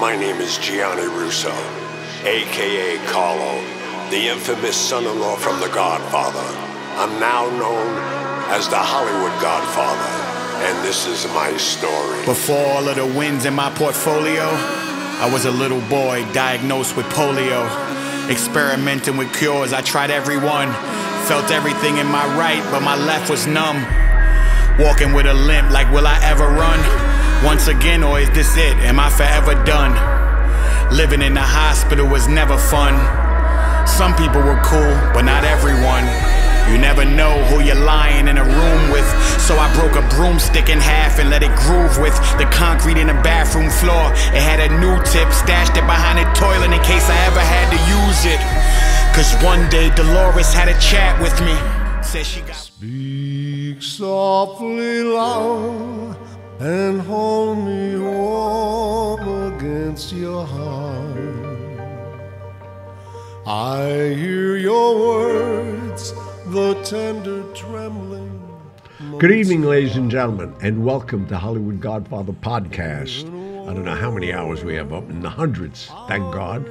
My name is Gianni Russo, a.k.a. Carlo, the infamous son-in-law from The Godfather. I'm now known as the Hollywood Godfather, and this is my story. Before all of the wins in my portfolio, I was a little boy diagnosed with polio. Experimenting with cures, I tried every one. Felt everything in my right, but my left was numb. Walking with a limp, like will I ever run? Once again, or is this it? Am I forever done? Living in the hospital was never fun. Some people were cool, but not everyone. You never know who you're lying in a room with. So I broke a broomstick in half and let it groove with the concrete in the bathroom floor. It had a new tip, stashed it behind the toilet in case I ever had to use it. 'Cause one day Dolores had a chat with me. Said she got... Speak softly loud and hold me warm against your heart. I hear your words, the tender trembling. Good evening, ladies and gentlemen, and welcome to Hollywood Godfather Podcast. I don't know how many hours we have up, in the hundreds, thank God.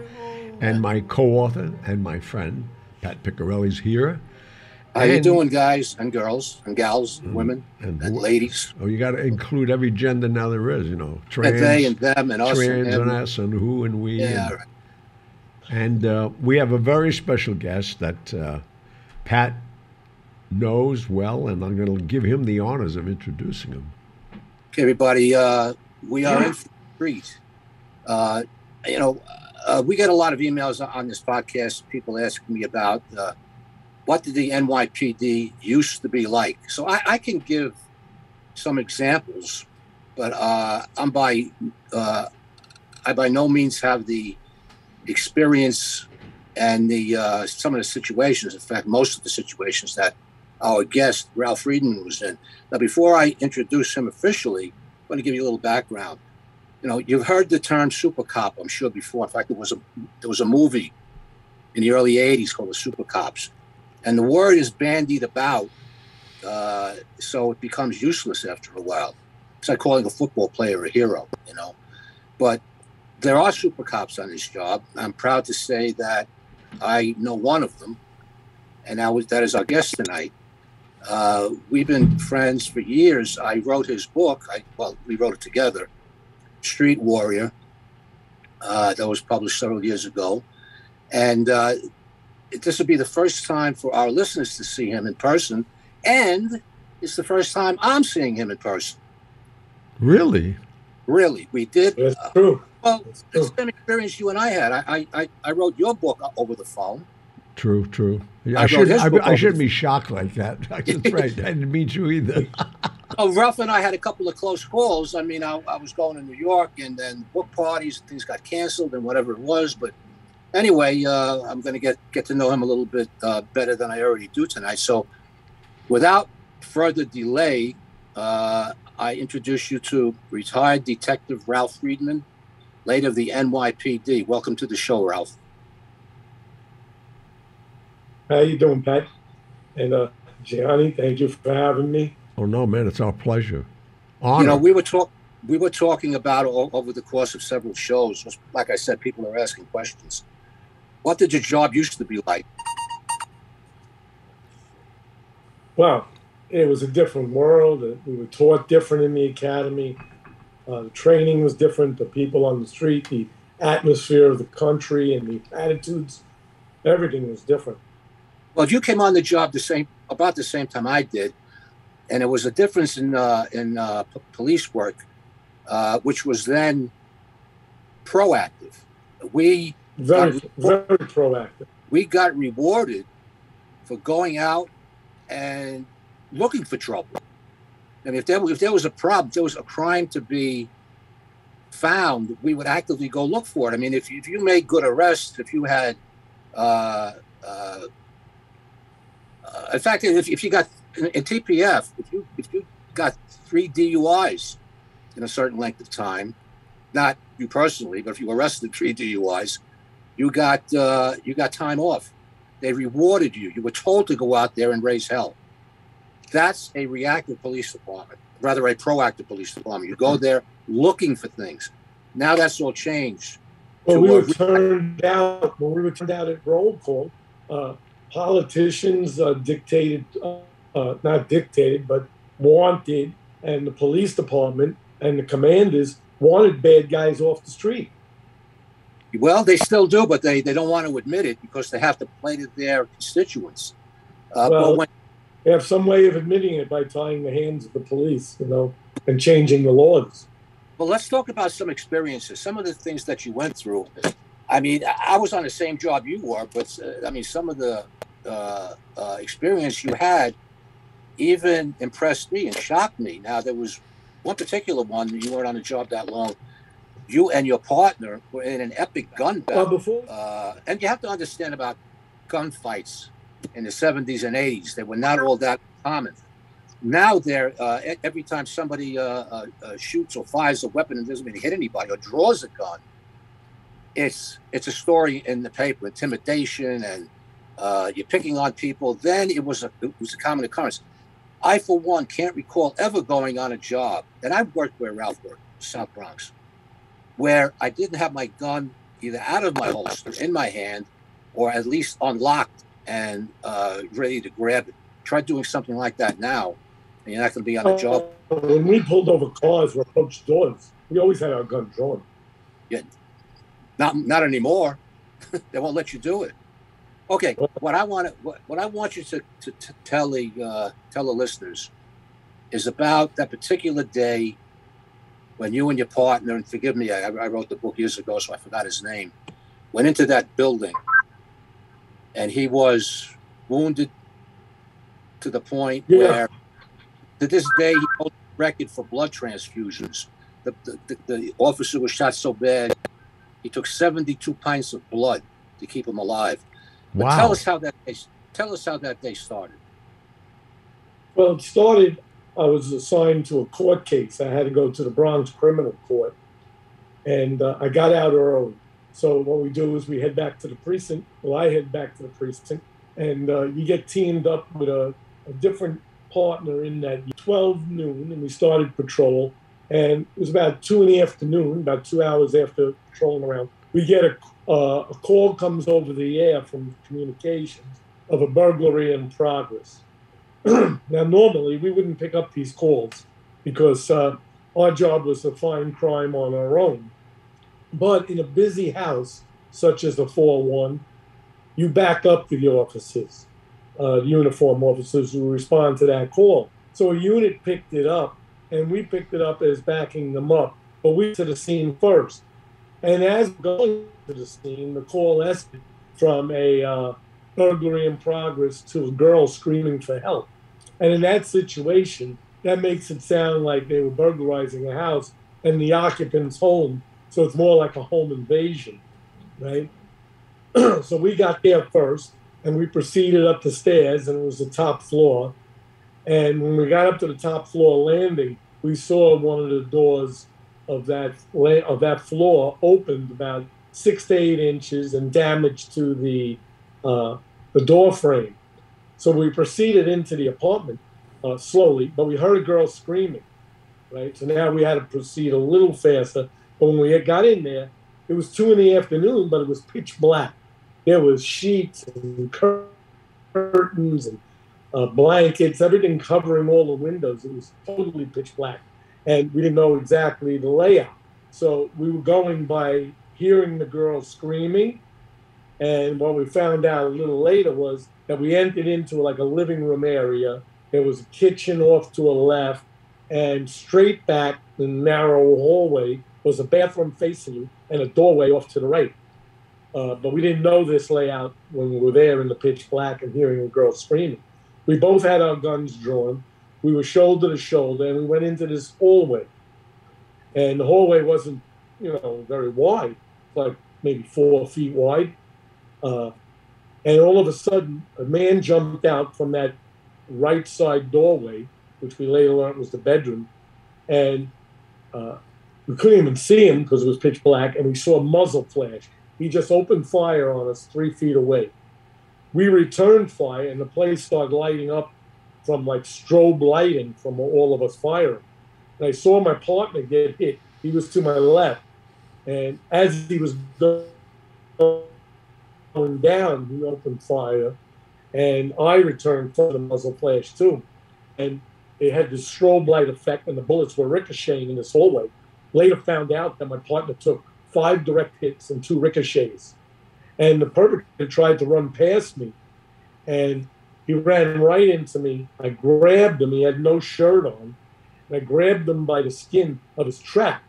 And my co-author and my friend, Pat Piccarelli's here. How you doing, guys and girls and gals, and women and ladies? Oh, you got to include every gender now there is, you know. Trans, they and them and us. Trans and us and who and we. Yeah. And we have a very special guest that Pat knows well, and I'm going to give him the honors of introducing him. Okay, everybody, we are in for a treat. You know, we get a lot of emails on this podcast, people asking me about what did the NYPD used to be like. So I can give some examples, but I by no means have the experience and the some of the situations, in fact, most of the situations that our guest, Ralph Friedman, was in. Now, before I introduce him officially, I'm going to give you a little background. You know, you've heard the term super cop, I'm sure, before. In fact, there was a movie in the early 80s called The Super Cops. And the word is bandied about, so it becomes useless after a while. It's like calling a football player a hero, you know. But there are super cops on this job. I'm proud to say that I know one of them, and that is our guest tonight. We've been friends for years. I wrote his book. We wrote it together, Street Warrior, that was published several years ago. And this will be the first time for our listeners to see him in person, and it's the first time I'm seeing him in person. Really? Really, we did. That's true. Well, it's the same experience you and I had. I wrote your book over the phone. True, true. Yeah, I shouldn't be shocked like that. That's right. I didn't meet you either. Oh, Ralph and I had a couple of close calls. I mean, I was going to New York, and then book parties, things got canceled, and whatever it was. But anyway, I'm going to get to know him a little bit better than I already do tonight. So, without further delay, I introduce you to retired Detective Ralph Friedman, late of the NYPD. Welcome to the show, Ralph. How you doing, Pat? And Gianni, thank you for having me. Oh no, man, it's our pleasure. Honor. You know, we were talking about over the course of several shows. Like I said, people are asking questions. What did your job used to be like? Well, it was a different world. We were taught different in the academy. The training was different. The people on the street, the atmosphere of the country, and the attitudes, everything was different. Well, you came on the job about the same time I did, and there was a difference in police work, which was then proactive. Very proactive. We got rewarded for going out and looking for trouble. I mean, if there was a problem, if there was a crime to be found, we would actively go look for it. I mean, if you made good arrests, if you had, in fact, if you got in TPF, if you got 3 DUIs in a certain length of time, not you personally, but if you arrested 3 DUIs, you got time off. They rewarded you. You were told to go out there and raise hell. That's a reactive police department, rather a proactive police department. You go there looking for things. Now that's all changed. Well, we were turned out when we were turned out at roll call. Politicians dictated, not dictated, but wanted, and the police department and the commanders wanted bad guys off the street. Well, they still do, but they don't want to admit it because they have to play to their constituents. Well, but when they have some way of admitting it by tying the hands of the police, you know, and changing the laws. Well, let's talk about some experiences, some of the things that you went through. I mean, I was on the same job you were, but I mean, some of the experience you had even impressed me and shocked me. Now, there was one particular one that you weren't on the job that long. You and your partner were in an epic gun battle. And you have to understand about gunfights in the 70s and 80s. They were not all that common. Now, they're every time somebody shoots or fires a weapon and doesn't mean to hit anybody or draws a gun, it's a story in the paper, intimidation, and you're picking on people. Then it was a common occurrence. I, for one, can't recall ever going on a job, and I worked where Ralph worked, South Bronx, where I didn't have my gun either out of my holster, in my hand, or at least unlocked and ready to grab it. Try doing something like that now, and you're not going to be on a job. When we pulled over cars or approached doors, we always had our gun drawn. Yeah. Not anymore. They won't let you do it. Okay, what I want you to tell the listeners is about that particular day when you and your partner, and forgive me, I wrote the book years ago, so I forgot his name, went into that building, and he was wounded to the point where, to this day, he holds the record for blood transfusions. The officer was shot so bad, he took 72 pints of blood to keep him alive. But wow. Tell us how that day started. Well, it started, I was assigned to a court case. I had to go to the Bronx Criminal Court, and I got out early. So what we do is we head back to the precinct. Well, I head back to the precinct, and you get teamed up with a different partner in that 12 noon, and we started patrol. And it was about 2 in the afternoon, about 2 hours after patrolling around, we get a call comes over the air from communications of a burglary in progress. Now, normally we wouldn't pick up these calls because our job was to find crime on our own. But in a busy house, such as the 4-1, you back up the officers, the uniformed officers who respond to that call. So a unit picked it up. And we picked it up as backing them up. But we went to the scene first. And as going to the scene, the call escalated from a burglary in progress to a girl screaming for help. And in that situation, that makes it sound like they were burglarizing a house and the occupant's home. So it's more like a home invasion, right? So we got there first, and we proceeded up the stairs, and it was the top floor. And when we got up to the top floor landing, we saw one of the doors of that floor opened about 6 to 8 inches and damage to the door frame. So we proceeded into the apartment slowly, but we heard a girl screaming, right? So now we had to proceed a little faster. But when we got in there, it was 2 in the afternoon, but it was pitch black. There was sheets and curtains and blankets, everything covering all the windows. It was totally pitch black, and we didn't know exactly the layout. So we were going by hearing the girl screaming, and what we found out a little later was that we entered into like a living room area. There was a kitchen off to a left, and straight back the narrow hallway was a bathroom facing you and a doorway off to the right. But we didn't know this layout when we were there in the pitch black and hearing the girl screaming. We both had our guns drawn. We were shoulder to shoulder, and we went into this hallway. And the hallway wasn't, very wide, like maybe 4 feet wide. And all of a sudden, a man jumped out from that right side doorway, which we later learned was the bedroom. And we couldn't even see him because it was pitch black, and we saw a muzzle flash. He just opened fire on us 3 feet away. We returned fire, and the place started lighting up from like strobe lighting from all of us firing. And I saw my partner get hit. He was to my left. And as he was going down, he opened fire, and I returned for the muzzle flash too. And it had this strobe light effect, and the bullets were ricocheting in this hallway. Later found out that my partner took 5 direct hits and 2 ricochets. And the perpetrator tried to run past me, and he ran right into me. I grabbed him. He had no shirt on. And I grabbed him by the skin of his trap,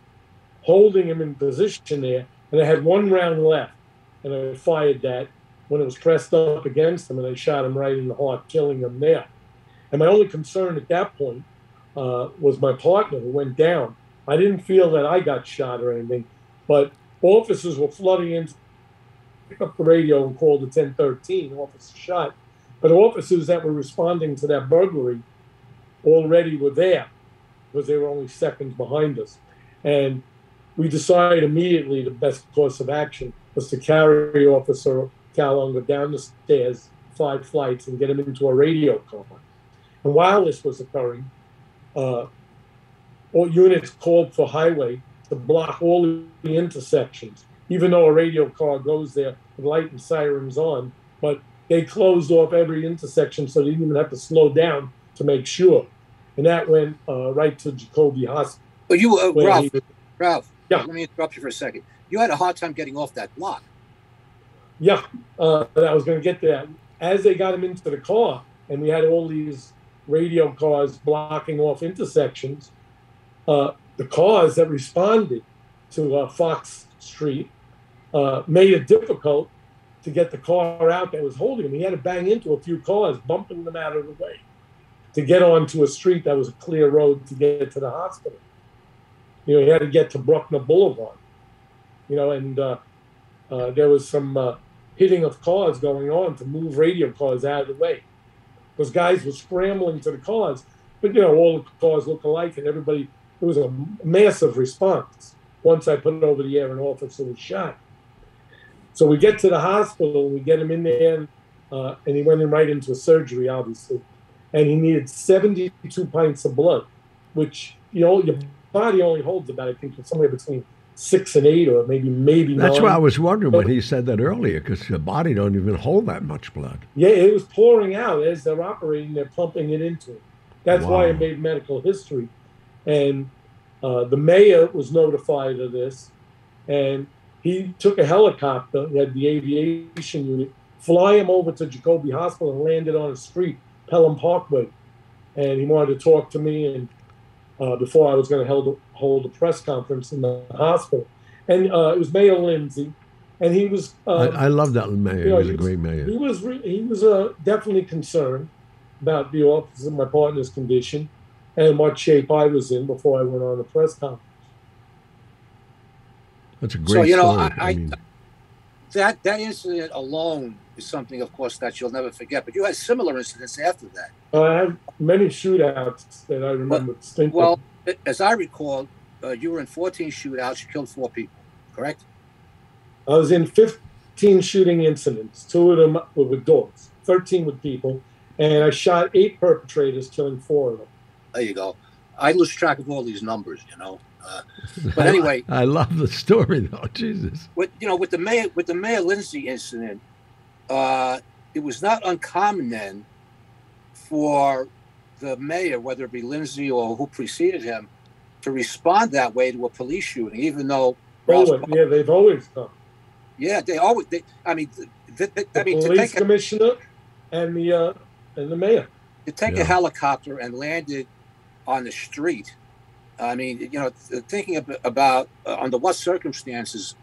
holding him in position there. And I had 1 round left, and I fired that when it was pressed up against him, and I shot him right in the heart, killing him there. And my only concern at that point was my partner, who went down. I didn't feel that I got shot or anything, but officers were flooding in, pick up the radio and call the 1013, officer shot. But officers that were responding to that burglary already were there, because they were only seconds behind us. And we decided immediately the best course of action was to carry Officer Kalunga down the stairs 5 flights and get him into a radio car. And while this was occurring, all units called for highway to block all the intersections, even though a radio car goes there with light and sirens on, but they closed off every intersection so they didn't even have to slow down to make sure. And that went right to Jacobi Hospital. But you, Ralph, yeah. Let me interrupt you for a second. You had a hard time getting off that block. Yeah, I was going to get to that. As they got him into the car, and we had all these radio cars blocking off intersections, the cars that responded to Fox Street made it difficult to get the car out that was holding him. He had to bang into a few cars, bumping them out of the way to get onto a street that was a clear road to get to the hospital. You know, he had to get to Bruckner Boulevard, you know, and there was some hitting of cars going on to move radio cars out of the way. Those guys were scrambling to the cars, but, you know, all the cars look alike and everybody, it was a massive response. Once I put it over the air, an officer was shot. So we get to the hospital, we get him in there, and he went in right into surgery, obviously. And he needed 72 pints of blood, which, you know, your body only holds about, I think, somewhere between 6 and 8 or maybe 9. That's why I was wondering when he said that earlier, because your body don't even hold that much blood. Yeah, it was pouring out. As they're operating, they're pumping it into it. That's why it made medical history. And the mayor was notified of this, and he took a helicopter, he had the aviation unit, fly him over to Jacobi Hospital and landed on a street, Pelham Parkway. And he wanted to talk to me, and before I was going to hold a press conference in the hospital. And it was Mayor Lindsay, and he was... I love that mayor. You know, he was a great mayor. He was definitely concerned about the office and my partner's condition and what shape I was in before I went on a press conference. That's a great story. So, you know, I mean, that incident alone is something, of course, that you'll never forget. But you had similar incidents after that. I have many shootouts that I remember distinctly. Well, as I recall, you were in 14 shootouts. You killed 4 people, correct? I was in 15 shooting incidents. 2 of them were with dogs, 13 with people. And I shot 8 perpetrators, killing 4 of them. There you go. I lose track of all these numbers, you know. But anyway, I love the story though. Jesus, with the Mayor Lindsay incident, it was not uncommon then for the mayor, whether it be Lindsay or who preceded him, to respond that way to a police shooting, even though they've always done. Yeah, they always. I mean, police commissioner and the mayor to take a helicopter and land it on the street. I mean, you know, thinking about under what circumstances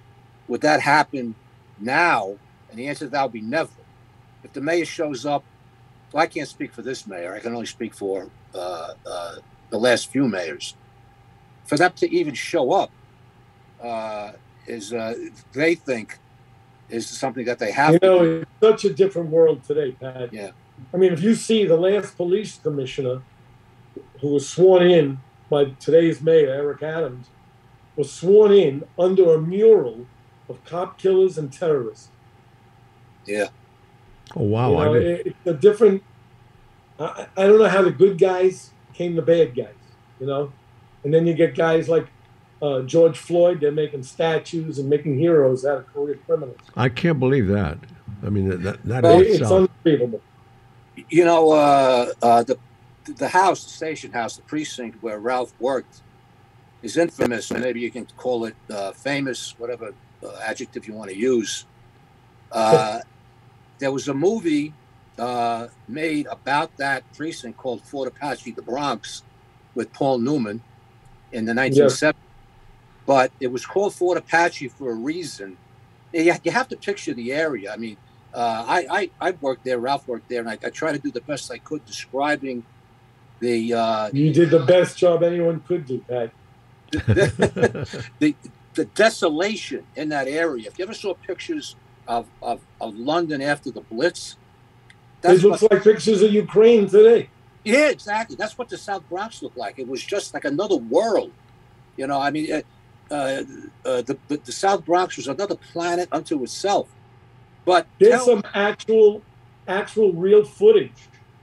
would that happen now? And the answer to that would be never. If the mayor shows up, well, I can't speak for this mayor. I can only speak for the last few mayors. For them to even show up they think, is something that they have. You know, it's such a different world today, Pat. Yeah. I mean, if you see the last police commissioner who was sworn in by today's mayor, Eric Adams, was sworn in under a mural of cop killers and terrorists. Yeah. Oh, wow. You know, it's a different... I don't know how the good guys became the bad guys, you know? And then you get guys like George Floyd. They're making statues and making heroes out of career criminals. I can't believe that. I mean, that well, is it's unbelievable. You know, the house, the station house, the precinct where Ralph worked is infamous. Maybe you can call it famous, whatever adjective you want to use. There was a movie made about that precinct called Fort Apache, the Bronx, with Paul Newman in the 1970s. Yeah. But it was called Fort Apache for a reason. You have to picture the area. I mean, I worked there, Ralph worked there, and I tried to do the best I could describing the... you did the best job anyone could do, Pat. The desolation in that area. If you ever saw pictures of London after the Blitz... It looks like pictures of Ukraine today. Yeah, exactly. That's what the South Bronx looked like. It was just like another world. You know, I mean, the South Bronx was another planet unto itself. But there's some actual real footage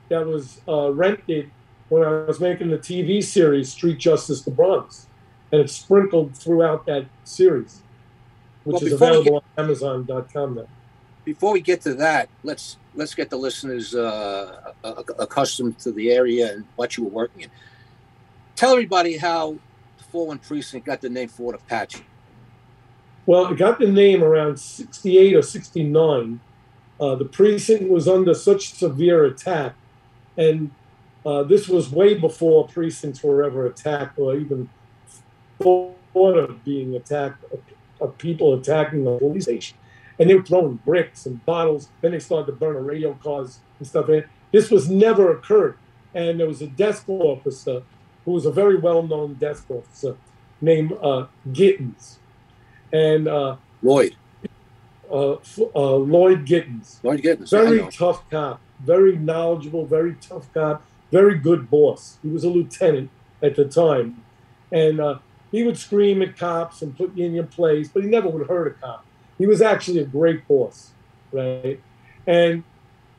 that was rented when I was making the TV series Street Justice: The Bronx, and it's sprinkled throughout that series, which is available on Amazon.com now. Before we get to that, let's get the listeners accustomed to the area and what you were working in. Tell everybody how the 4-1 precinct got the name Fort Apache. Well, it got the name around 68 or 69. The precinct was under such severe attack, and this was way before precincts were ever attacked or even thought of being attacked, of people attacking the police station. And they were throwing bricks and bottles. Then they started to burn radio cars and stuff. This was never occurred. And there was a desk officer who was a very well-known desk officer named Gittins. And Lloyd. Lloyd Gittins. Lloyd Gittins. Very tough cop. Very knowledgeable, very tough cop. Very good boss. He was a lieutenant at the time. And he would scream at cops and put you in your place, but he never would hurt a cop. He was actually a great boss, right? And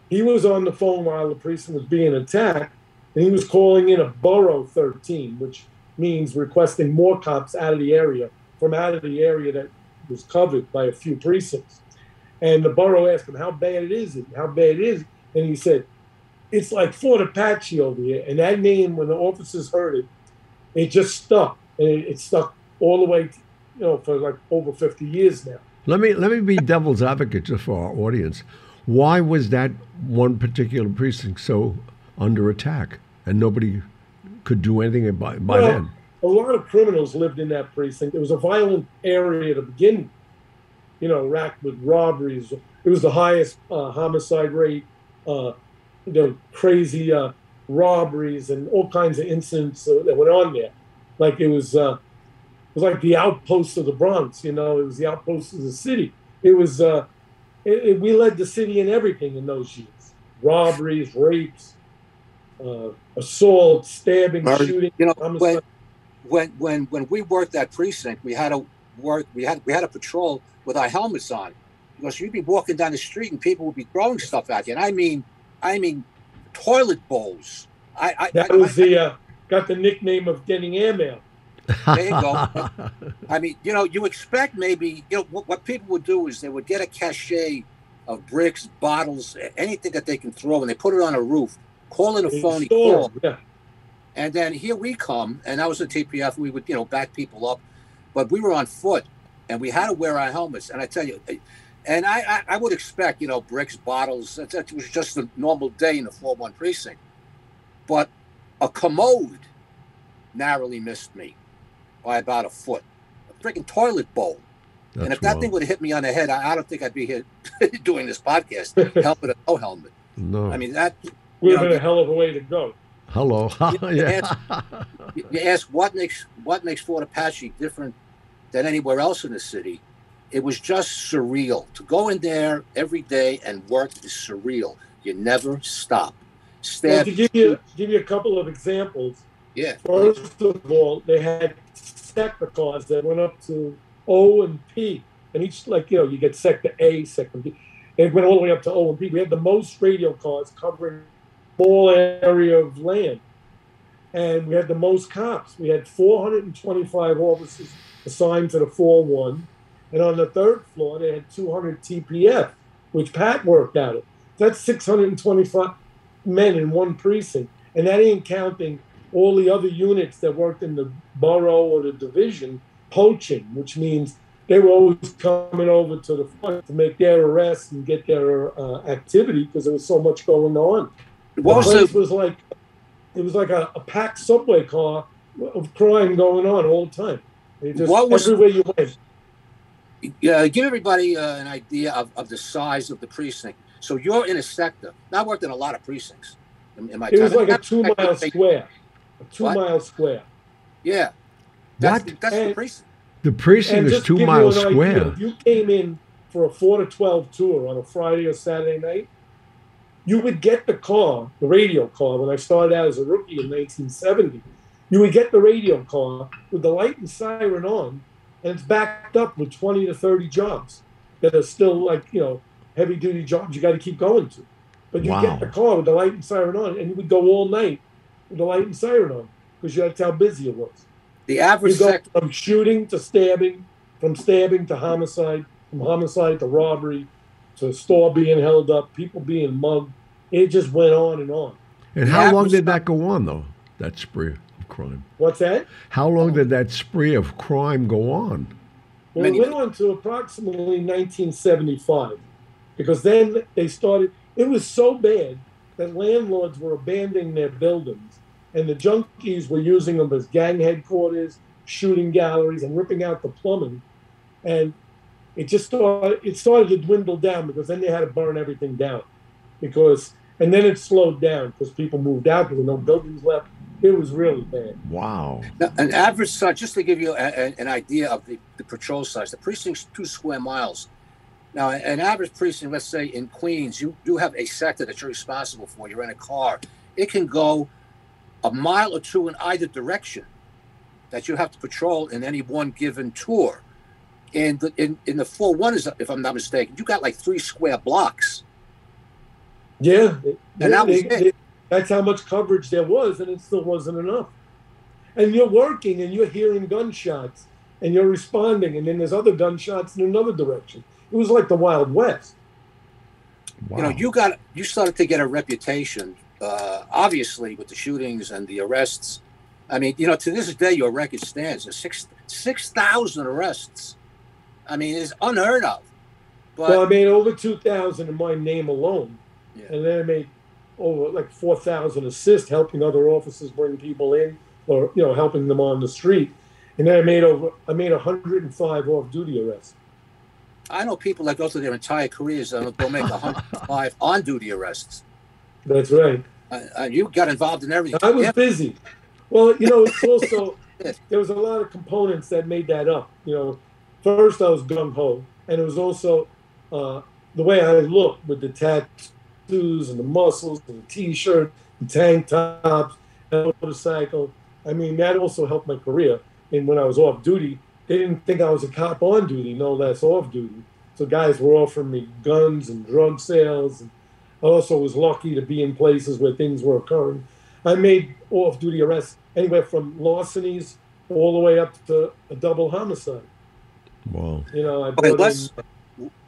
he was on the phone while the precinct was being attacked, and he was calling in a Borough 13, which means requesting more cops out of the area, from out of the area that was covered by a few precincts. And the Borough asked him, how bad it is? And he said, it's like Fort Apache over here. And that name, when the officers heard it, it just stuck. And it stuck all the way, you know, for like over 50 years now. Let me be devil's advocate just for our audience. Why was that one particular precinct so under attack and nobody could do anything by then? A lot of criminals lived in that precinct. It was a violent area to begin with, you know, racked with robberies. It was the highest homicide rate. There were crazy robberies and all kinds of incidents that went on there. Like it was like the outpost of the Bronx, you know. It was the outpost of the city. It was, we led the city in everything in those years. Robberies, rapes, assaults, stabbing, shooting. You know, when we worked that precinct, we had to patrol with our helmets on, because you'd be walking down the street and people would be throwing stuff at you. And I mean, toilet bowls. That got the nickname of getting airmail. There you go. I mean, you know, you expect maybe, you know, what people would do is they would get a cachet of bricks, bottles, anything that they can throw, and they put it on a roof, call it a phony call. Yeah. And then here we come, and I was at TPF, we would, you know, back people up, but we were on foot, and we had to wear our helmets. And I tell you, and I would expect, you know, bricks, bottles, that was just a normal day in the 4-1 precinct. But a commode narrowly missed me by about a foot, a freaking toilet bowl. That's and if that wild. Thing would have hit me on the head, I don't think I'd be here doing this podcast. Helmet or no helmet. No. I mean, that would have been a hell of a way to go. Hello. You ask what makes Fort Apache different than anywhere else in the city. It was just surreal. To go in there every day and work is surreal. You never stop. Well, to give you a couple of examples. Yeah. First of all, they had sector cars that went up to O and P, and each, like, you know, you get sector A, sector B. It went all the way up to O and P. We had the most radio cars covering all area of land, and we had the most cops. We had 425 officers assigned to the 4-1. And on the third floor, they had 200 TPF, which Pat worked out of. That's 625 men in one precinct. And that ain't counting all the other units that worked in the borough or the division poaching, which means they were always coming over to the front to make their arrests and get their activity because there was so much going on. Well, the place was like, it was like a packed subway car of crime going on all the time. Just, everywhere you went. Give everybody an idea of the size of the precinct. So you're in a sector. I worked in a lot of precincts in my time. It was like a 2 mile square. A 2 mile square. Yeah. That's the precinct. The precinct is 2 mile square. Idea, if you came in for a 4 to 12 tour on a Friday or Saturday night, you would get the car, the radio car, when I started out as a rookie in 1970. You would get the radio car with the light and siren on, and it's backed up with 20 to 30 jobs that are still like, you know, heavy-duty jobs you got to keep going to. But you get the car with the light and siren on, and you would go all night with the light and siren on because that's how busy it was. The average sector, from shooting to stabbing, from stabbing to homicide, from homicide to robbery, to a store being held up, people being mugged. It just went on and on. And how long did that go on, though, that spree of crime? What's that? How long did that spree of crime go on? Well, it went on to approximately 1975, because then they started. It was so bad that landlords were abandoning their buildings, and the junkies were using them as gang headquarters, shooting galleries, and ripping out the plumbing. And it just started, it started to dwindle down because then they had to burn everything down. And then it slowed down because people moved out. There were no buildings left. It was really bad. Wow. Now, an average size, just to give you an idea of the patrol size, the precinct's 2 square miles. Now, an average precinct, let's say in Queens, you have a sector that you're responsible for. You're in a car. It can go a mile or two in either direction that you have to patrol in any one given tour. And in the 4-1 is, if I'm not mistaken, you got like 3 square blocks. Yeah, and that was it. That's how much coverage there was, and it still wasn't enough. And you're working, and you're hearing gunshots, and you're responding, and then there's other gunshots in another direction. It was like the Wild West. Wow. You know, you started to get a reputation, obviously, with the shootings and the arrests. I mean, you know, to this day, your record stands. There's 6,000 arrests. I mean, it's unheard of. But, well, I made over 2,000 in my name alone. Yeah. And then I made over like 4,000 assists, helping other officers bring people in or, you know, helping them on the street. And then I made 105 off-duty arrests. I know people that go through their entire careers and they'll make 105 on-duty arrests. That's right. You got involved in everything. I was busy. Well, you know, it's also, there was a lot of components that made that up. You know, first I was gung-ho, and it was also the way I looked with the tattoos and the muscles and the T-shirt, the tank tops, and the motorcycle. I mean, that also helped my career. And when I was off duty, they didn't think I was a cop on duty, no less off duty. So guys were offering me guns and drug sales. And I also was lucky to be in places where things were occurring. I made off-duty arrests anywhere from larcenies all the way up to a double homicide. Wow. You know,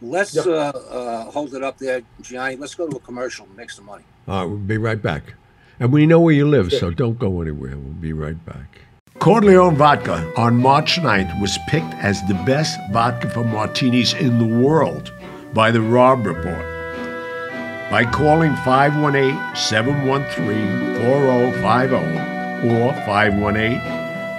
let's hold it up there, Gianni. Let's go to a commercial and make some money. All right, we'll be right back. And we know where you live, so don't go anywhere. We'll be right back. Cordial Vodka on March 9th was picked as the best vodka for martinis in the world by the Rob Report. By calling 518-713-4050 or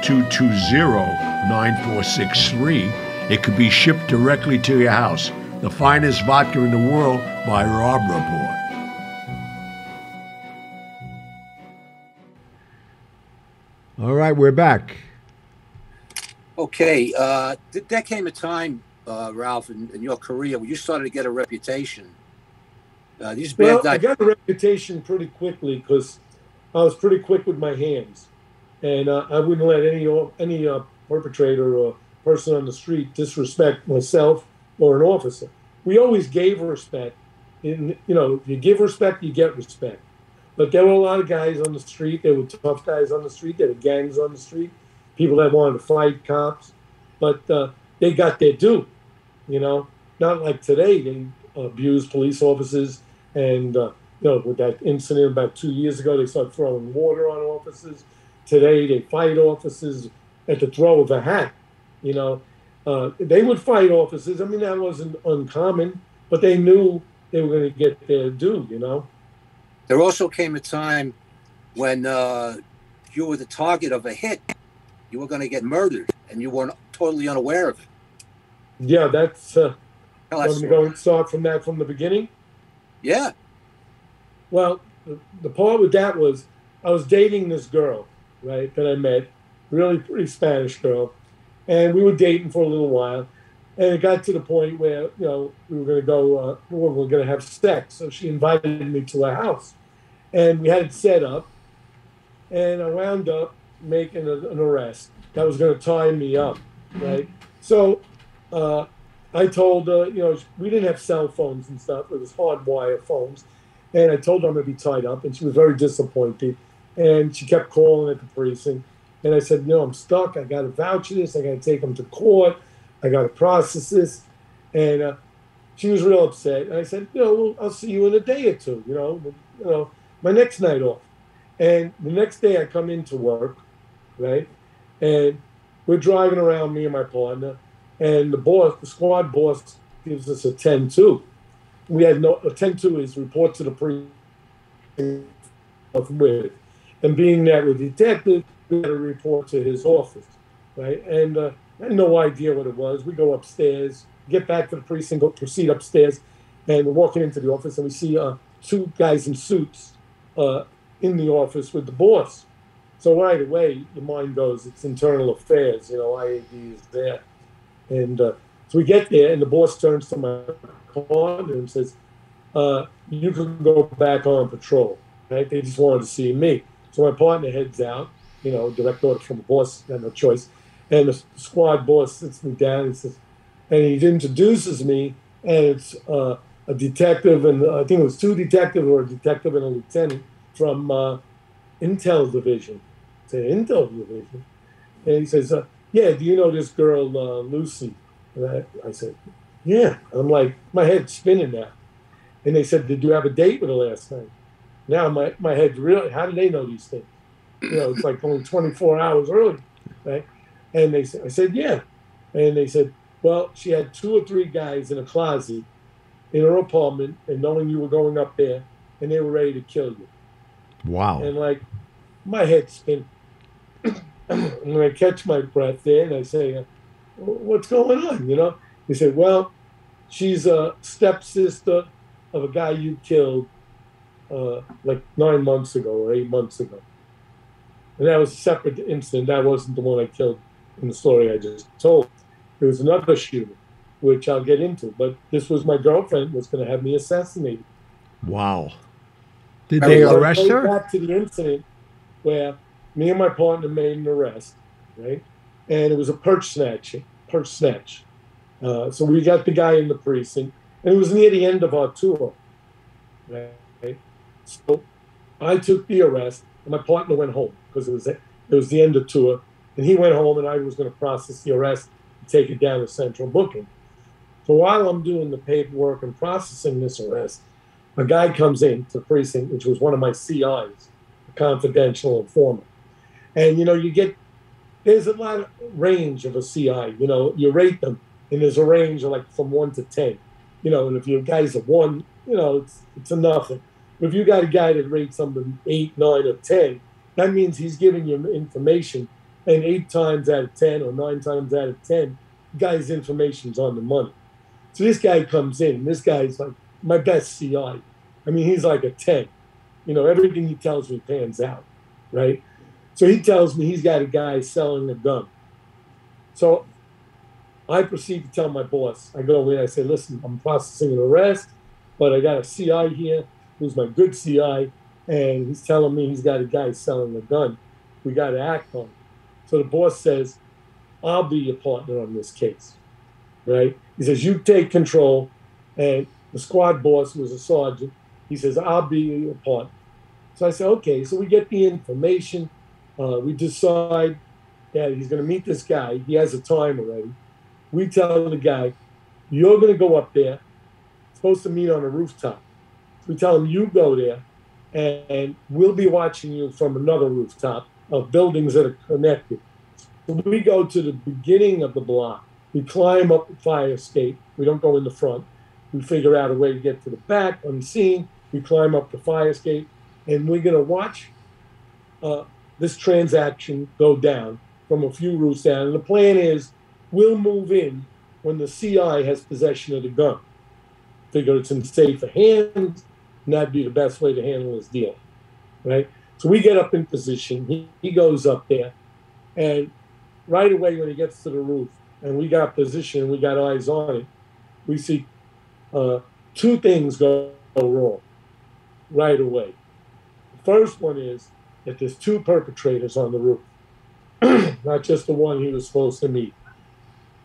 518-220-9463, it could be shipped directly to your house. The finest vodka in the world by Rob Report. All right, we're back. Okay, there came a time, Ralph, in your career where you started to get a reputation. I got a reputation pretty quickly because I was pretty quick with my hands, and I wouldn't let any perpetrator or person on the street disrespect myself or an officer. We always gave respect. You know, if you give respect, you get respect. But there were a lot of guys on the street. There were tough guys on the street. There were gangs on the street. People that wanted to fight cops, but they got their due, you know. Not like today, they abuse police officers, and you know, with that incident about 2 years ago, they started throwing water on officers. Today, they fight officers at the throw of a hat, you know. They would fight officers. I mean, that wasn't uncommon, but they knew they were going to get their due, you know. There also came a time when you were the target of a hit. You were going to get murdered, and you weren't totally unaware of it. Yeah, that's... I'm going to go and start from that from the beginning? Yeah. Well, the part with that was I was dating this girl, right, that I met, really pretty Spanish girl, and we were dating for a little while, and it got to the point where, you know, we were going to go, we were going to have sex, so she invited me to her house, and we had it set up, and I wound up making an arrest that was going to tie me up, right? So, I told her, you know, we didn't have cell phones and stuff. It was hardwire phones. And I told her I'm going to be tied up. And she was very disappointed. And she kept calling at the precinct. And I said, no, I'm stuck. I got to vouch for this. I got to take them to court. I got to process this. And she was real upset. And I said, you know, I'll see you in a day or two, you know, my next night off. And the next day I come into work, right? And we're driving around, me and my partner. And the boss, the squad boss, gives us a 10-2. We had no, a 10-2 is report to the precinct with. And being that we're detective, we had to report to his office, right? And I had no idea what it was. We go upstairs, get back to the precinct, go proceed upstairs, and we're walking into the office, and we see two guys in suits in the office with the boss. So right away, your mind goes, it's internal affairs, you know, IAD is there. And so we get there, and the boss turns to my partner and says, you can go back on patrol, right? They just wanted to see me. So my partner heads out, you know, direct order from the boss, I had no choice. And the squad boss sits me down and says, and he introduces me, and it's a detective, and I think it was two detectives or a detective and a lieutenant from Intel Division. It's an Intel Division. And he says, yeah, do you know this girl, Lucy? And I said, yeah. I'm like, my head's spinning now. And they said, did you have a date with her last night? Now my head's really, how do they know these things? You know, it's like only 24 hours early, right? And they said, I said, yeah. And they said, well, she had two or three guys in a closet in her apartment, and knowing you were going up there, and they were ready to kill you. Wow. And like, my head's spinning. And I catch my breath there, and I say, what's going on, you know? He said, well, she's a stepsister of a guy you killed like 9 months ago or 8 months ago. And that was a separate incident. That wasn't the one I killed in the story I just told. It was another shooting, which I'll get into. But this was my girlfriend was going to have me assassinated. Wow. Did they arrest her? Back to the incident where... me and my partner made an arrest, right? And it was a perch snatch. So we got the guy in the precinct, and it was near the end of our tour, right? So I took the arrest, and my partner went home because it was the end of tour, and he went home, and I was going to process the arrest and take it down to central booking. So while I'm doing the paperwork and processing this arrest, a guy comes in to the precinct, which was one of my CIs, a confidential informant. And, you know, you get, there's a lot of range of a CI, you know, you rate them, and there's a range of like from 1 to 10, you know, and if your guy's a 1, you know, it's a nothing. But if you got a guy that rates something 8, 9, or 10, that means he's giving you information, and 8 times out of 10 or 9 times out of 10, the guy's information's on the money. So this guy comes in, and this guy's like my best CI. I mean, he's like a 10. You know, everything he tells me pans out, right? So he tells me he's got a guy selling a gun. So I proceed to tell my boss. I go in, I say, listen, I'm processing an arrest, but I got a CI here who's my good CI, and he's telling me he's got a guy selling a gun. We got to act on it. So the boss says, I'll be your partner on this case, right? He says, you take control, and the squad boss, who was a sergeant, he says, I'll be your partner. So I said, okay, so we get the information. We decide that he's going to meet this guy. He has a time already. We tell the guy, you're going to go up there. It's supposed to meet on a rooftop. So we tell him, you go there, and we'll be watching you from another rooftop of buildings that are connected. So we go to the beginning of the block. We climb up the fire escape. We don't go in the front. We figure out a way to get to the back unseen. We climb up the fire escape, and we're going to watch this transaction go down from a few roofs down. And the plan is we'll move in when the CI has possession of the gun. Figure it's in safer hands, and that'd be the best way to handle this deal, right? So we get up in position. He goes up there, and right away when he gets to the roof, and we got position, and we got eyes on it, we see two things go wrong right away. The first one is that there's two perpetrators on the roof, not just the one he was supposed to meet.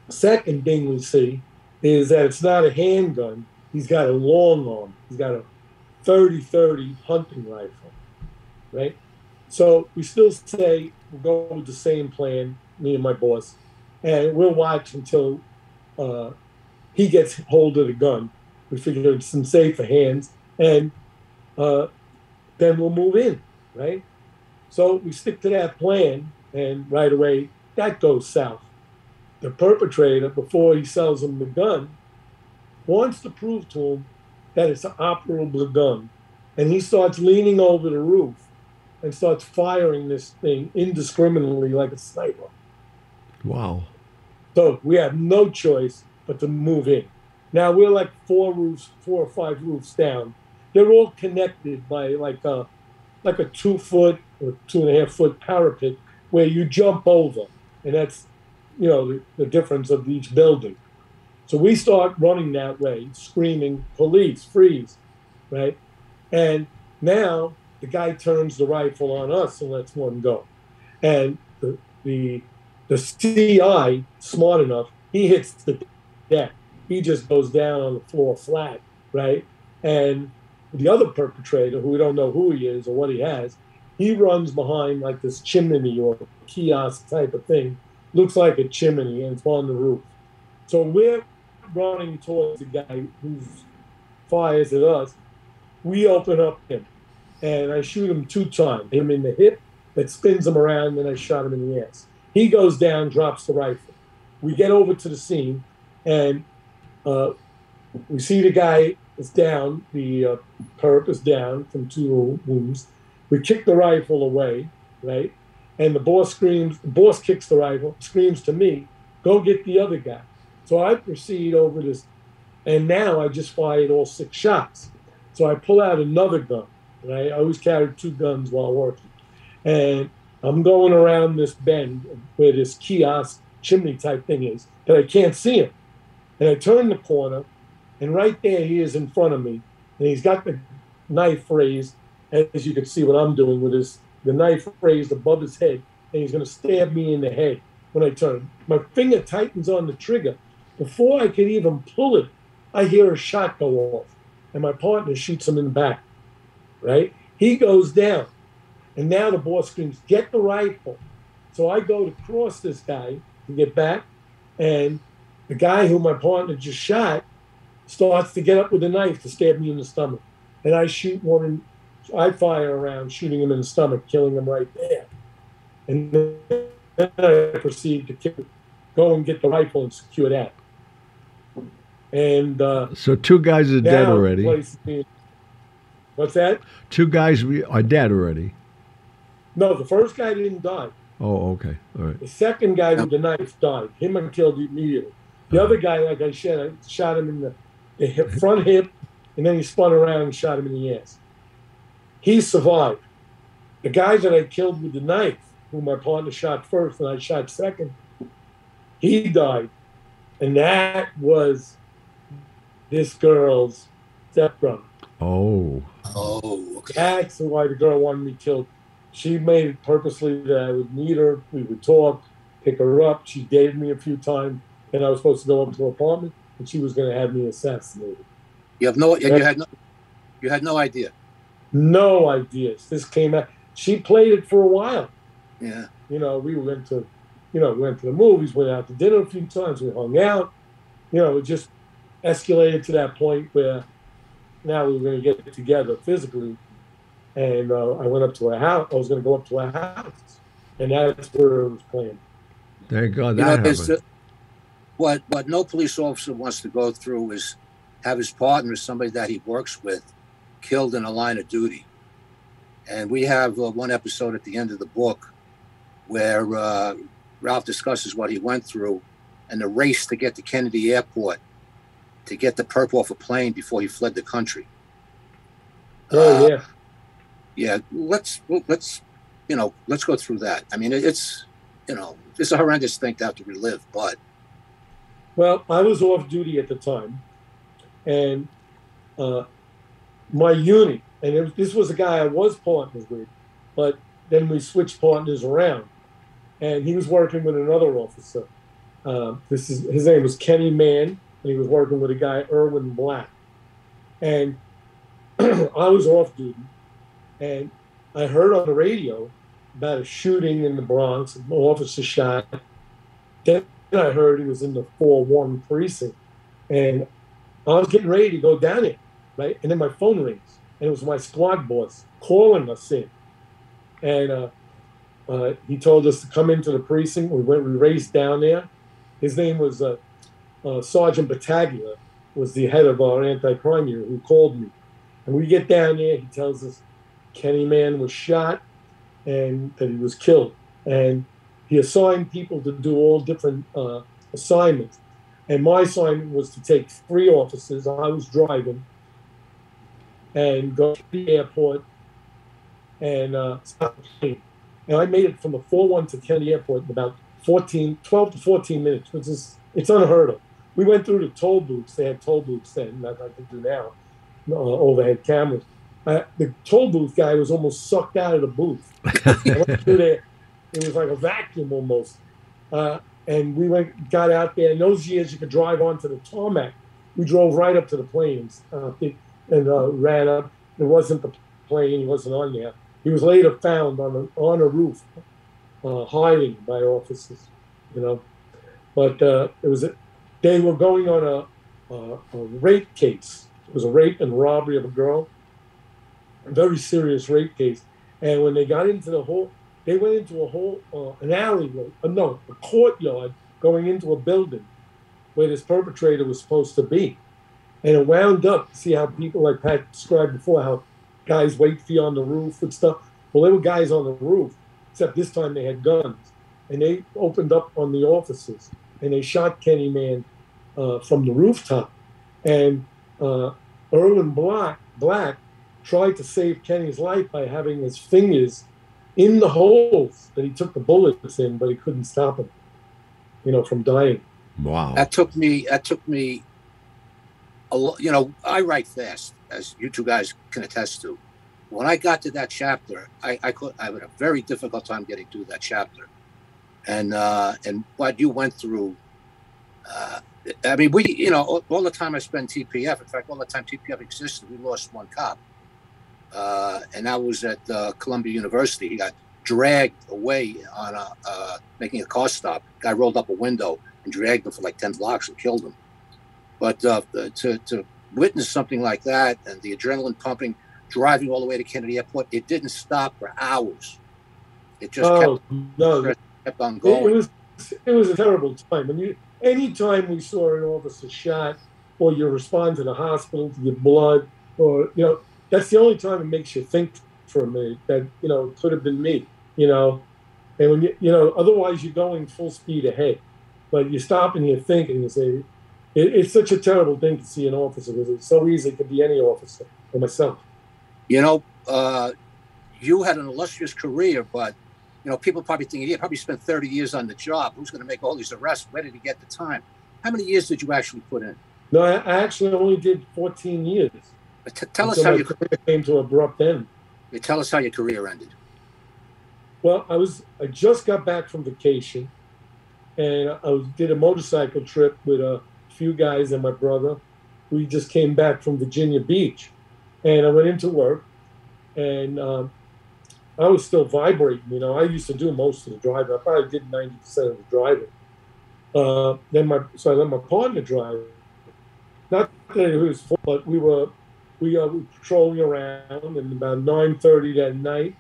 The second thing we see is that it's not a handgun. He's got a long arm. He's got a 30-30 hunting rifle, right? So we still say we'll go with the same plan, me and my boss, and we'll watch until he gets hold of the gun. We figure it's in safer hands, and then we'll move in, right? So we stick to that plan, and right away, that goes south. The perpetrator, before he sells him the gun, wants to prove to him that it's an operable gun, and he starts leaning over the roof and starts firing this thing indiscriminately like a sniper. Wow. So we have no choice but to move in. Now we're like four or five roofs down. They're all connected by like a 2 foot or 2.5 foot parapet where you jump over. And that's, you know, the difference of each building. So we start running that way, screaming, police, freeze, right? And now the guy turns the rifle on us and lets one go. And the CI, smart enough, he hits the deck. He just goes down on the floor flat, right? And the other perpetrator, who we don't know who he is or what he has, he runs behind like this chimney or kiosk type of thing. Looks like a chimney, and it's on the roof. So we're running towards the guy who fires at us. We open up him, and I shoot him 2 times. Him in the hip, that spins him around, and I shot him in the ass. He goes down, drops the rifle. We get over to the scene, and we see the guy is down. The perp is down from 2 wounds. We kick the rifle away, right? And the boss screams. The boss kicks the rifle, screams to me, "Go get the other guy." So I proceed over this, and now I just fired all 6 shots. So I pull out another gun, right? I always carried 2 guns while working, and I'm going around this bend where this kiosk chimney type thing is, but I can't see him. And I turn the corner, and right there he is in front of me, and he's got the knife raised, as you can see what I'm doing with his, the knife raised above his head, and he's going to stab me in the head when I turn. My finger tightens on the trigger. Before I can even pull it, I hear a shot go off, and my partner shoots him in the back, right? He goes down. And now the boss screams, "Get the rifle." So I go to cross this guy to get back, and the guy who my partner just shot starts to get up with a knife to stab me in the stomach. And I shoot one, and I fire around, shooting him in the stomach, killing him right there. And then I proceed to go and get the rifle and secure that. And so 2 guys are dead already. What's that? 2 guys are dead already. No, the first guy didn't die. Oh, okay. All right. The second guy with the knife died. Him I killed immediately. The other guy, like I said, I shot him in the hip, front hip, and then he spun around and shot him in the ass. He survived. The guy that I killed with the knife, who my partner shot first and I shot second, he died. And that was this girl's stepbrother. Oh. Oh. Okay. That's why the girl wanted me killed. She made it purposely that I would meet her. We would talk, pick her up. She dated me a few times, and I was supposed to go up to her apartment, and she was going to have me assassinated. You had no idea. No ideas. This came out. She played it for a while. Yeah. You know, we went to You know, we went to the movies, went out to dinner a few times, we hung out. You know, it just escalated to that point where now we were going to get together physically. And I went up to her house. I was going to go up to her house. And that's where it was planned. Thank God that happened. What no police officer wants to go through is have his partner, somebody that he works with, killed in a line of duty. And we have one episode at the end of the book where Ralph discusses what he went through and the race to get to Kennedy Airport to get the perp off a plane before he fled the country. Oh, yeah. Yeah, let's go through that. I mean, it's, you know, it's a horrendous thing to have to relive, but. Well, I was off duty at the time, and my unit, and this was a guy I was partnered with, but then we switched partners around, and he was working with another officer. His name was Kenny Mann, and he was working with a guy, Erwin Black. And I was off duty. And I heard on the radio about a shooting in the Bronx, an officer shot. Then I heard he was in the 4-1 precinct. And I was getting ready to go down there, right? And then my phone rings. And it was my squad boss calling us in. And he told us to come into the precinct. We raced down there. His name was Sergeant Battaglia, was the head of our anti-crime unit, who called me. And we get down there, he tells us, Kenny Mann was shot and that he was killed. And he assigned people to do all different assignments. And my assignment was to take three officers. I was driving and go to the airport and stop the plane. And I made it from the 4-1 to Kennedy Airport in about 12 to 14 minutes, which is, it's unheard of. We went through the toll booths. They had toll booths then, not like they do now, overhead cameras. The toll booth guy was almost sucked out of the booth. I went through there. It was like a vacuum almost. And we got out there. In those years, you could drive onto the tarmac. We drove right up to the planes and ran up. It wasn't the plane. He wasn't on there. He was later found on a roof, hiding by officers, you know. But they were going on a rape case. It was a rape and robbery of a girl. A very serious rape case. And when they got into the hole, they went into a hole, an alleyway, a courtyard going into a building where this perpetrator was supposed to be. And it wound up, see how people, like Pat described before, how guys wait for you on the roof and stuff. Well, there were guys on the roof, except this time they had guns. And they opened up on the officers, and they shot Kenny Mann from the rooftop. And Erwin Black tried to save Kenny's life by having his fingers in the holes that he took the bullets in, but he couldn't stop him, you know, from dying. Wow. That took me a lot. You know, I write fast, as you two guys can attest to. When I got to that chapter, I had a very difficult time getting through that chapter. And what you went through, I mean, we, you know, all the time I spent TPF, in fact, all the time TPF existed, we lost one cop. And that was at Columbia University. He got dragged away on making a car stop. Guy rolled up a window and dragged him for like 10 blocks and killed him. But to witness something like that and the adrenaline pumping, driving all the way to Kennedy Airport, it didn't stop for hours. It just kept on going. It was a terrible time. And anytime we saw an officer shot, or you respond to the hospital to get blood, or, you know, that's the only time it makes you think for a minute that, you know, it could have been me, you know. And when you, you know, otherwise you're going full speed ahead. But you stop and you think and you say, it's such a terrible thing to see an officer, because it's so easy. It could be any officer, or myself. You know, you had an illustrious career, but, you know, people probably think he probably spent 30 years on the job. Who's going to make all these arrests? Where did he get the time? How many years did you actually put in? No, I actually only did 14 years. But tell us how your career came to an abrupt end. Tell us how your career ended. Well, I just got back from vacation, and did a motorcycle trip with a few guys and my brother. We just came back from Virginia Beach, and I went into work, and I was still vibrating, you know. I used to do most of the driving. I probably did 90% of the driving. So I let my partner drive. Not that it was full, but we were patrolling around, and about 9:30 that night,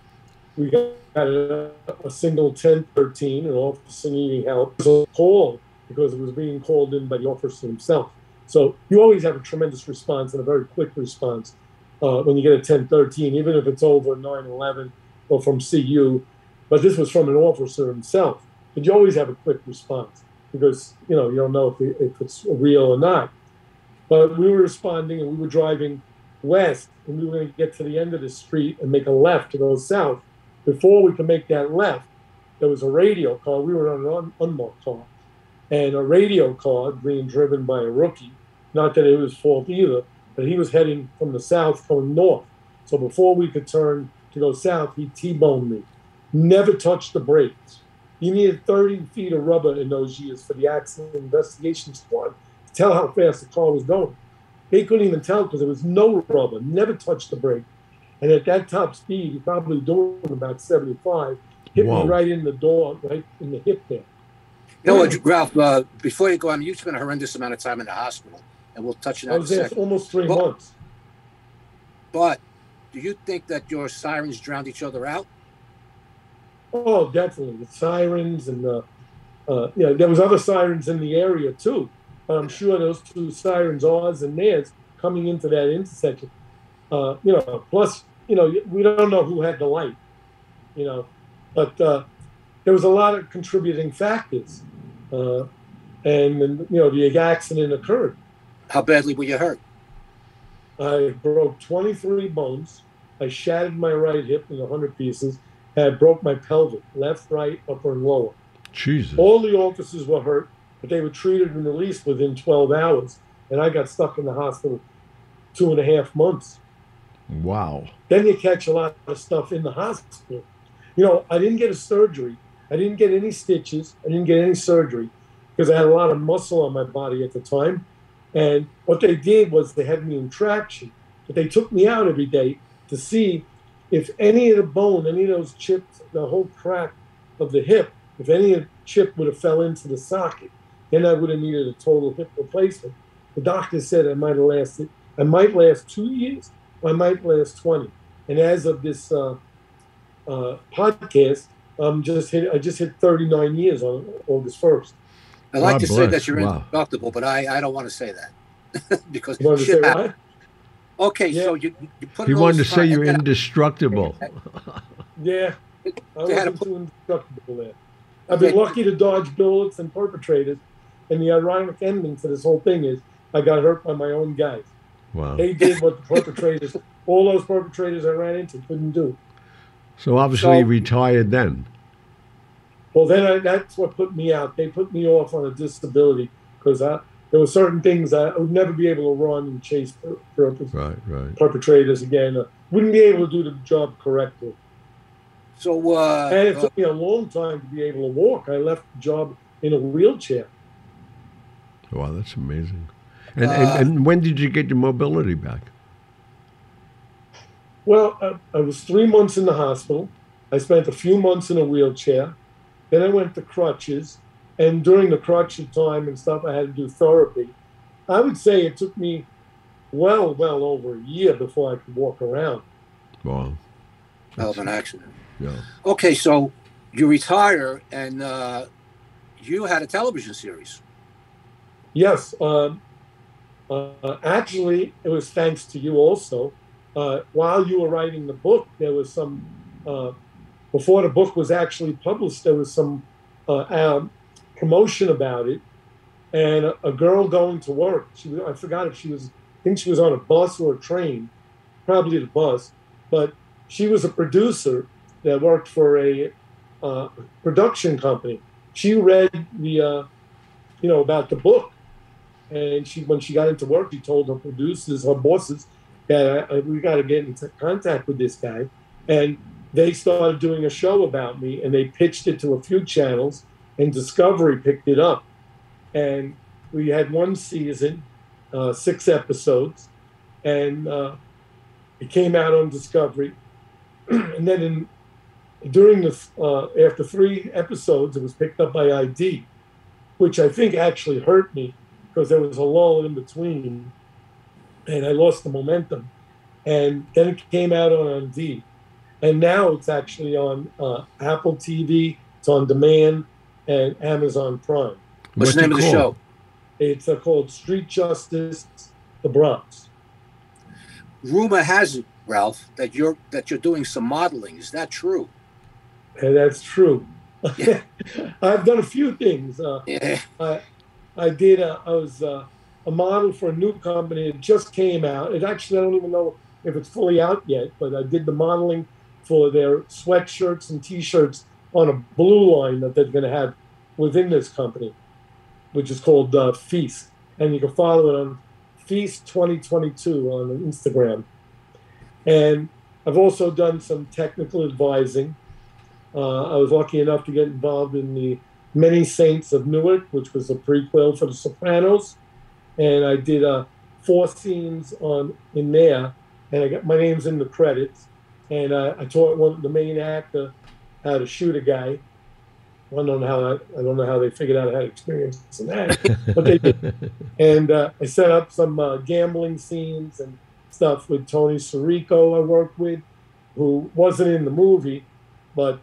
we got a single 1013, an officer needing help. It was a call because it was being called in by the officer himself. So you always have a tremendous response and a very quick response when you get a 1013, even if it's over 911 or from CU. But this was from an officer himself. But you always have a quick response because, you know, you don't know if it's real or not. But we were responding, and we were driving west, and we were going to get to the end of the street and make a left to go south. Before we could make that left, there was a radio car. We were on an unmarked car. And a radio car being driven by a rookie, not that it was fault either, but he was heading from the south going north. So before we could turn to go south, he T-boned me. Never touched the brakes. You needed 30 feet of rubber in those years for the accident investigation squad to tell how fast the car was going. They couldn't even tell because there was no rubber, never touched the brake. And at that top speed, he probably doing about 75, hit me right in the door, right in the hip there. You know, Ralph, before you go on, you spent a horrendous amount of time in the hospital, and we'll touch on that in a second. I was there almost 3 months. But do you think that your sirens drowned each other out? Oh, definitely. The sirens and the, yeah, there was other sirens in the area, too. But I'm sure those two sirens, ours and theirs, coming into that intersection. You know, plus, you know, we don't know who had the light, you know. But there was a lot of contributing factors. And you know, the accident occurred. How badly were you hurt? I broke 23 bones. I shattered my right hip in 100 pieces. And I broke my pelvic, left, right, upper, and lower. Jesus. All the officers were hurt, but they were treated and released within 12 hours. And I got stuck in the hospital 2.5 months. Wow. Then you catch a lot of stuff in the hospital. You know, I didn't get a surgery. I didn't get any stitches. I didn't get any surgery because I had a lot of muscle on my body at the time. And what they did was they had me in traction. But they took me out every day to see if any of the bone, any of those chips, the whole crack of the hip, if any of the chip would have fell into the socket, then I would have needed a total hip replacement. The doctor said I might have lasted. I might last 2 years. Or I might last 20. And as of this podcast, I just hit 39 years on August 1st. I like to say that you're indestructible, but I don't want to say that because you shit say happened. What? Okay, yeah. So you put. You wanted to say you're indestructible. Yeah, I wasn't too indestructible there. I've been lucky to dodge bullets and perpetrators, and the ironic ending to this whole thing is I got hurt by my own guys. Wow. They did what the perpetrators, all those perpetrators I ran into, couldn't do. So obviously you retired then. Well, then that's what put me out. They put me off on a disability because there were certain things I would never be able to run and chase perpetrators again. Wouldn't be able to do the job correctly. So and it took me a long time to be able to walk. I left the job in a wheelchair. Wow, that's amazing. And when did you get your mobility back? Well, I was 3 months in the hospital. I spent a few months in a wheelchair. Then I went to crutches. And during the crutch time and stuff, I had to do therapy. I would say it took me well over a year before I could walk around. Wow. That was an accident. Yeah. Okay, so you retire, and you had a television series. Yes. Actually, it was thanks to you also. While you were writing the book, there was some, before the book was actually published, there was some promotion about it. And a girl going to work, I forgot if she was, I think she was on a bus or a train, probably the bus, but she was a producer that worked for a production company. She read the, you know, about the book. And when she got into work, she told her producers, her bosses, that we got to get in contact with this guy. And they started doing a show about me, and they pitched it to a few channels, and Discovery picked it up. And we had one season, 6 episodes, and it came out on Discovery. And then in during the after 3 episodes, it was picked up by ID, which I think actually hurt me because there was a lull in between, and I lost the momentum. And then it came out on ID, and now it's actually on Apple TV. It's on demand and Amazon Prime. What's the name of the show? It's called Street Justice: The Bronx. Rumor has it, Ralph, that you're doing some modeling. Is that true? And that's true. Yeah. I've done a few things. Yeah. I was a model for a new company. It just came out. It actually, I don't even know if it's fully out yet, but I did the modeling for their sweatshirts and T-shirts on a blue line that they're going to have within this company, which is called Feast. And you can follow it on Feast 2022 on Instagram. And I've also done some technical advising. I was lucky enough to get involved in the Many Saints of Newark, which was a prequel for The Sopranos. And I did 4 scenes in there, and I got my name's in the credits. And I taught the main actor how to shoot a guy. I don't know how they figured out how to experience that, but they did. And I set up some gambling scenes and stuff with Tony Sirico, I worked with, who wasn't in the movie, but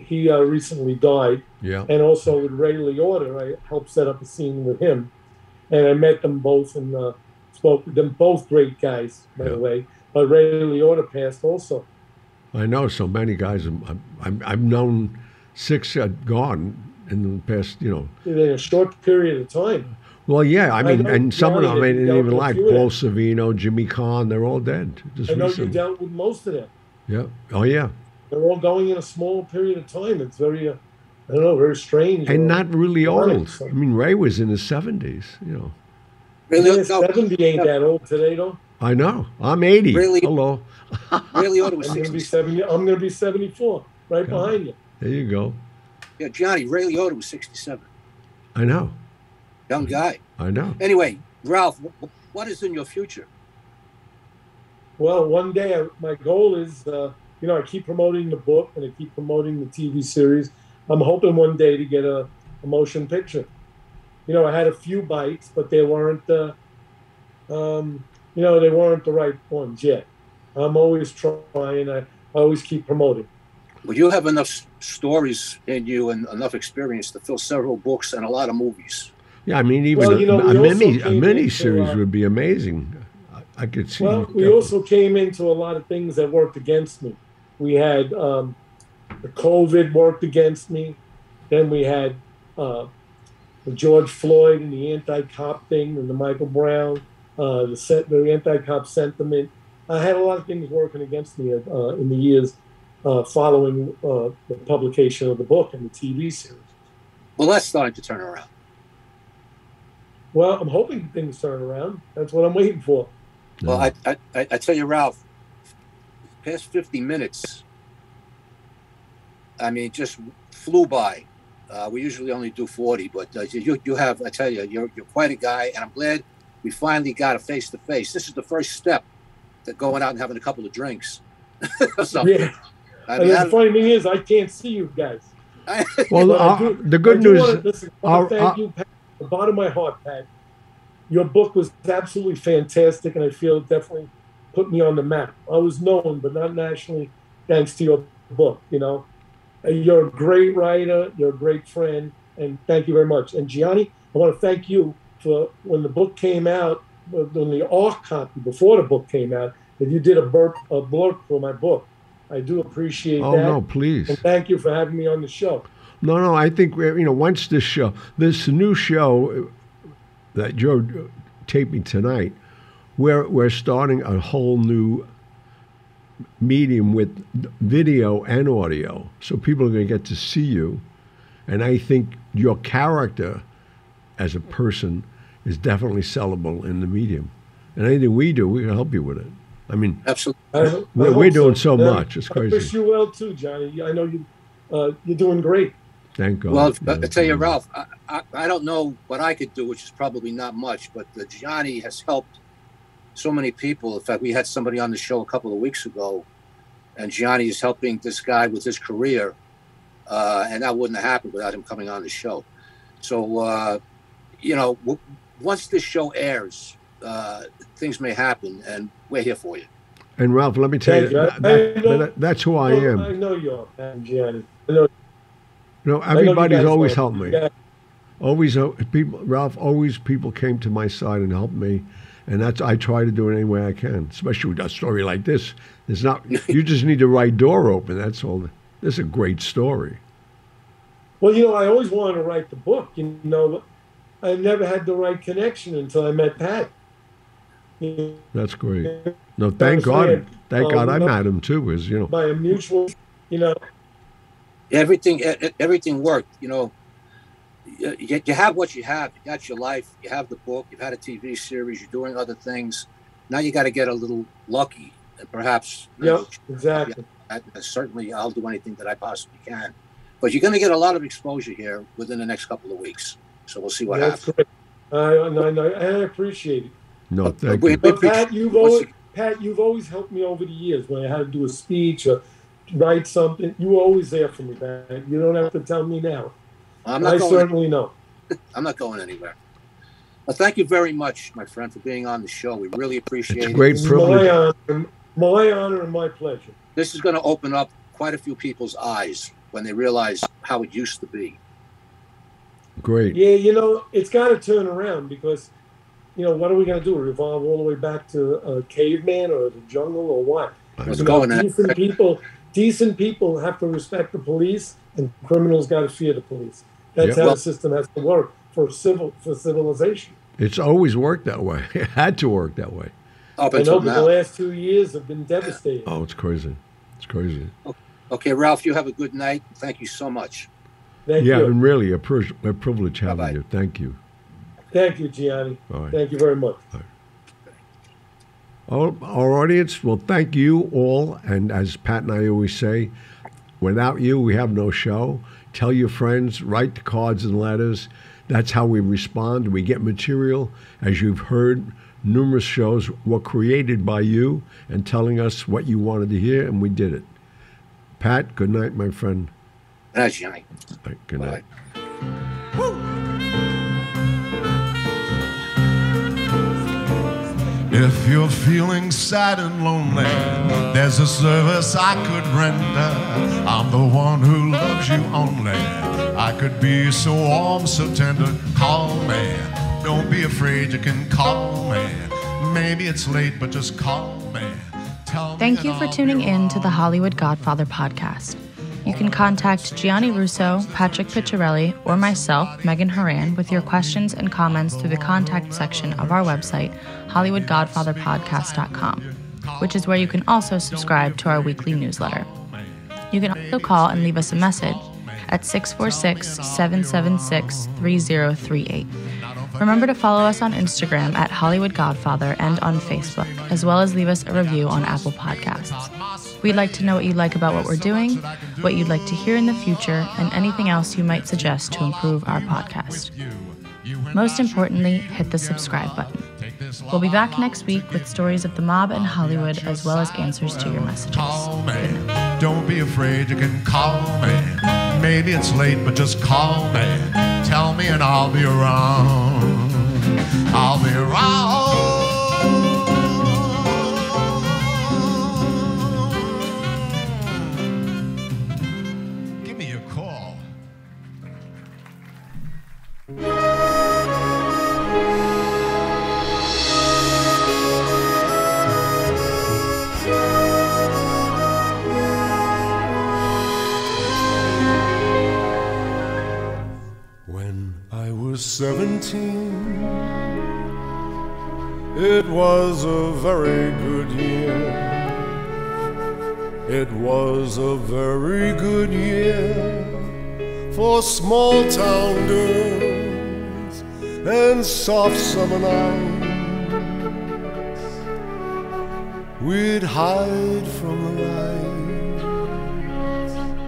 he recently died. Yeah. And also with Ray Liotta, I helped set up a scene with him. And I met them both and spoke with them, both great guys, by the way. But Ray Liotta passed also. I know so many guys. I've known 6 had gone in the past, in a short period of time. Well, yeah, I mean, and some of them I didn't even like. Paul Savino, Jimmy Kahn, they're all dead. Just I know recently. You dealt with most of them. Yeah. Oh, yeah. They're all going in a small period of time. It's very... I don't know, very strange. And not really old. So. I mean, Ray was in his 70s, Really, yeah, 70 ain't that old today, though. I know. I'm 80. Really? Hello. Really old. I'm going to be 74, right behind you. There you go. Yeah, Johnny, Ray Liotta was 67. I know. Young guy. I know. Anyway, Ralph, what is in your future? Well, one day, my goal is, I keep promoting the book and I keep promoting the TV series. I'm hoping one day to get a motion picture. I had a few bites, but they weren't the right ones yet. I'm always trying. I always keep promoting. Well, you have enough stories in you and enough experience to fill several books and a lot of movies. Yeah, I mean, even a mini series would be amazing. I could see. Well, we also came into a lot of things that worked against me. We had. The COVID worked against me. Then we had the George Floyd and the anti-cop thing and the Michael Brown, the anti-cop sentiment. I had a lot of things working against me in the years following the publication of the book and the TV series. Well, that's starting to turn around. Well, I'm hoping things turn around. That's what I'm waiting for. Well, I tell you, Ralph, the past 50 minutes... I mean, just flew by. We usually only do 40, but you have, I tell you, you're quite a guy, and I'm glad we finally got a face-to-face. This is the first step to going out and having a couple of drinks. So, yeah. I mean, the funny thing is, I can't see you guys. Well, the good news... Thank you, Pat, the bottom of my heart, Pat. Your book was absolutely fantastic, and I feel it definitely put me on the map. I was known, but not nationally, thanks to your book, You're a great writer. You're a great friend. And thank you very much. And Gianni, I want to thank you for when the book came out, when the off copy before the book came out, that you did a blurb for my book. I do appreciate that. Oh, no, please. And thank you for having me on the show. No, I think, once this new show that you're taping tonight, we're starting a whole new medium with video and audio, so people are going to get to see you, and I think your character as a person is definitely sellable in the medium, and anything we do, we can help you with it. I mean, absolutely, we're doing so much. It's crazy. I wish you well too, Johnny. I know you're doing great. Thank God. Well, I tell you, Ralph, I don't know what I could do, which is probably not much, but Johnny has helped so many people. In fact, we had somebody on the show a couple of weeks ago and Gianni is helping this guy with his career. And that wouldn't have happened without him coming on the show. So, you know, once this show airs, things may happen, and we're here for you. And Ralph, let me tell you, that's who I am. I know you are, Gianni. No, everybody's always helped me. Always, people, Ralph, always people came to my side and helped me. And that's, I try to do it any way I can, especially with a story like this. There's not, you just need the right door open. That's all. This is a great story. Well, you know, I always wanted to write the book, you know, but I never had the right connection until I met Pat. That's great. No, thank God. Thank God I met him too, is, you know. By a mutual, you know. Everything worked, you know. You have what you have. You got your life. You have the book. You've had a TV series. You're doing other things. Now you got to get a little lucky, and perhaps. Yeah, exactly. Certainly, I'll do anything that I possibly can. But you're going to get a lot of exposure here within the next couple of weeks. So we'll see what happens. That's great. I appreciate it. No, thank you. But Pat, you've always helped me over the years when I had to do a speech or write something. You were always there for me, Pat. You don't have to tell me now. I certainly know. I'm not going anywhere. Well, thank you very much, my friend, for being on the show. We really appreciate it. It's a great privilege. My honor and my pleasure. This is going to open up quite a few people's eyes when they realize how it used to be. Great. Yeah, you know, it's got to turn around because, you know, what are we going to do? Revolve all the way back to a caveman or the jungle or what? Decent people have to respect the police, and criminals got to fear the police. That's how the system has to work for civilization. It's always worked that way. It had to work that way. And over the last 2 years have been devastating. Oh, it's crazy. It's crazy. Okay, Ralph, you have a good night. Thank you so much. Thank you. And really a privilege having you. Thank you. Thank you, Gianni. Right. Thank you very much. Our audience, well, thank you all. And as Pat and I always say, without you, we have no show. Tell your friends, write the cards and letters. That's how we respond. We get material, as you've heard. Numerous shows were created by you and telling us what you wanted to hear, and we did it. Pat, good night, my friend. That's right. Good night. Woo! If you're feeling sad and lonely, there's a service I could render. I'm the one who loves you only. I could be so warm, so tender. Call me. Don't be afraid, you can call me. Maybe it's late, but just call me. Thank you for tuning in to the Hollywood Godfather podcast. You can contact Gianni Russo, Patrick Piccarelli, or myself, Megan Horan, with your questions and comments through the contact section of our website, HollywoodGodfatherPodcast.com, which is where you can also subscribe to our weekly newsletter. You can also call and leave us a message at 646-776-3038. Remember to follow us on Instagram at Hollywood Godfather and on Facebook, as well as leave us a review on Apple Podcasts. We'd like to know what you like about what we're doing, what you'd like to hear in the future, and anything else you might suggest to improve our podcast. Most importantly, hit the subscribe button. We'll be back next week with stories of the mob and Hollywood, as well as answers to your messages. Good night. Don't be afraid, you can call me. Maybe it's late, but just call me. Tell me and I'll be around. I'll be around. Give me a call. I was 17. It was a very good year. It was a very good year for small town girls and soft summer nights. We'd hide from the lights.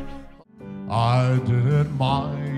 I did it my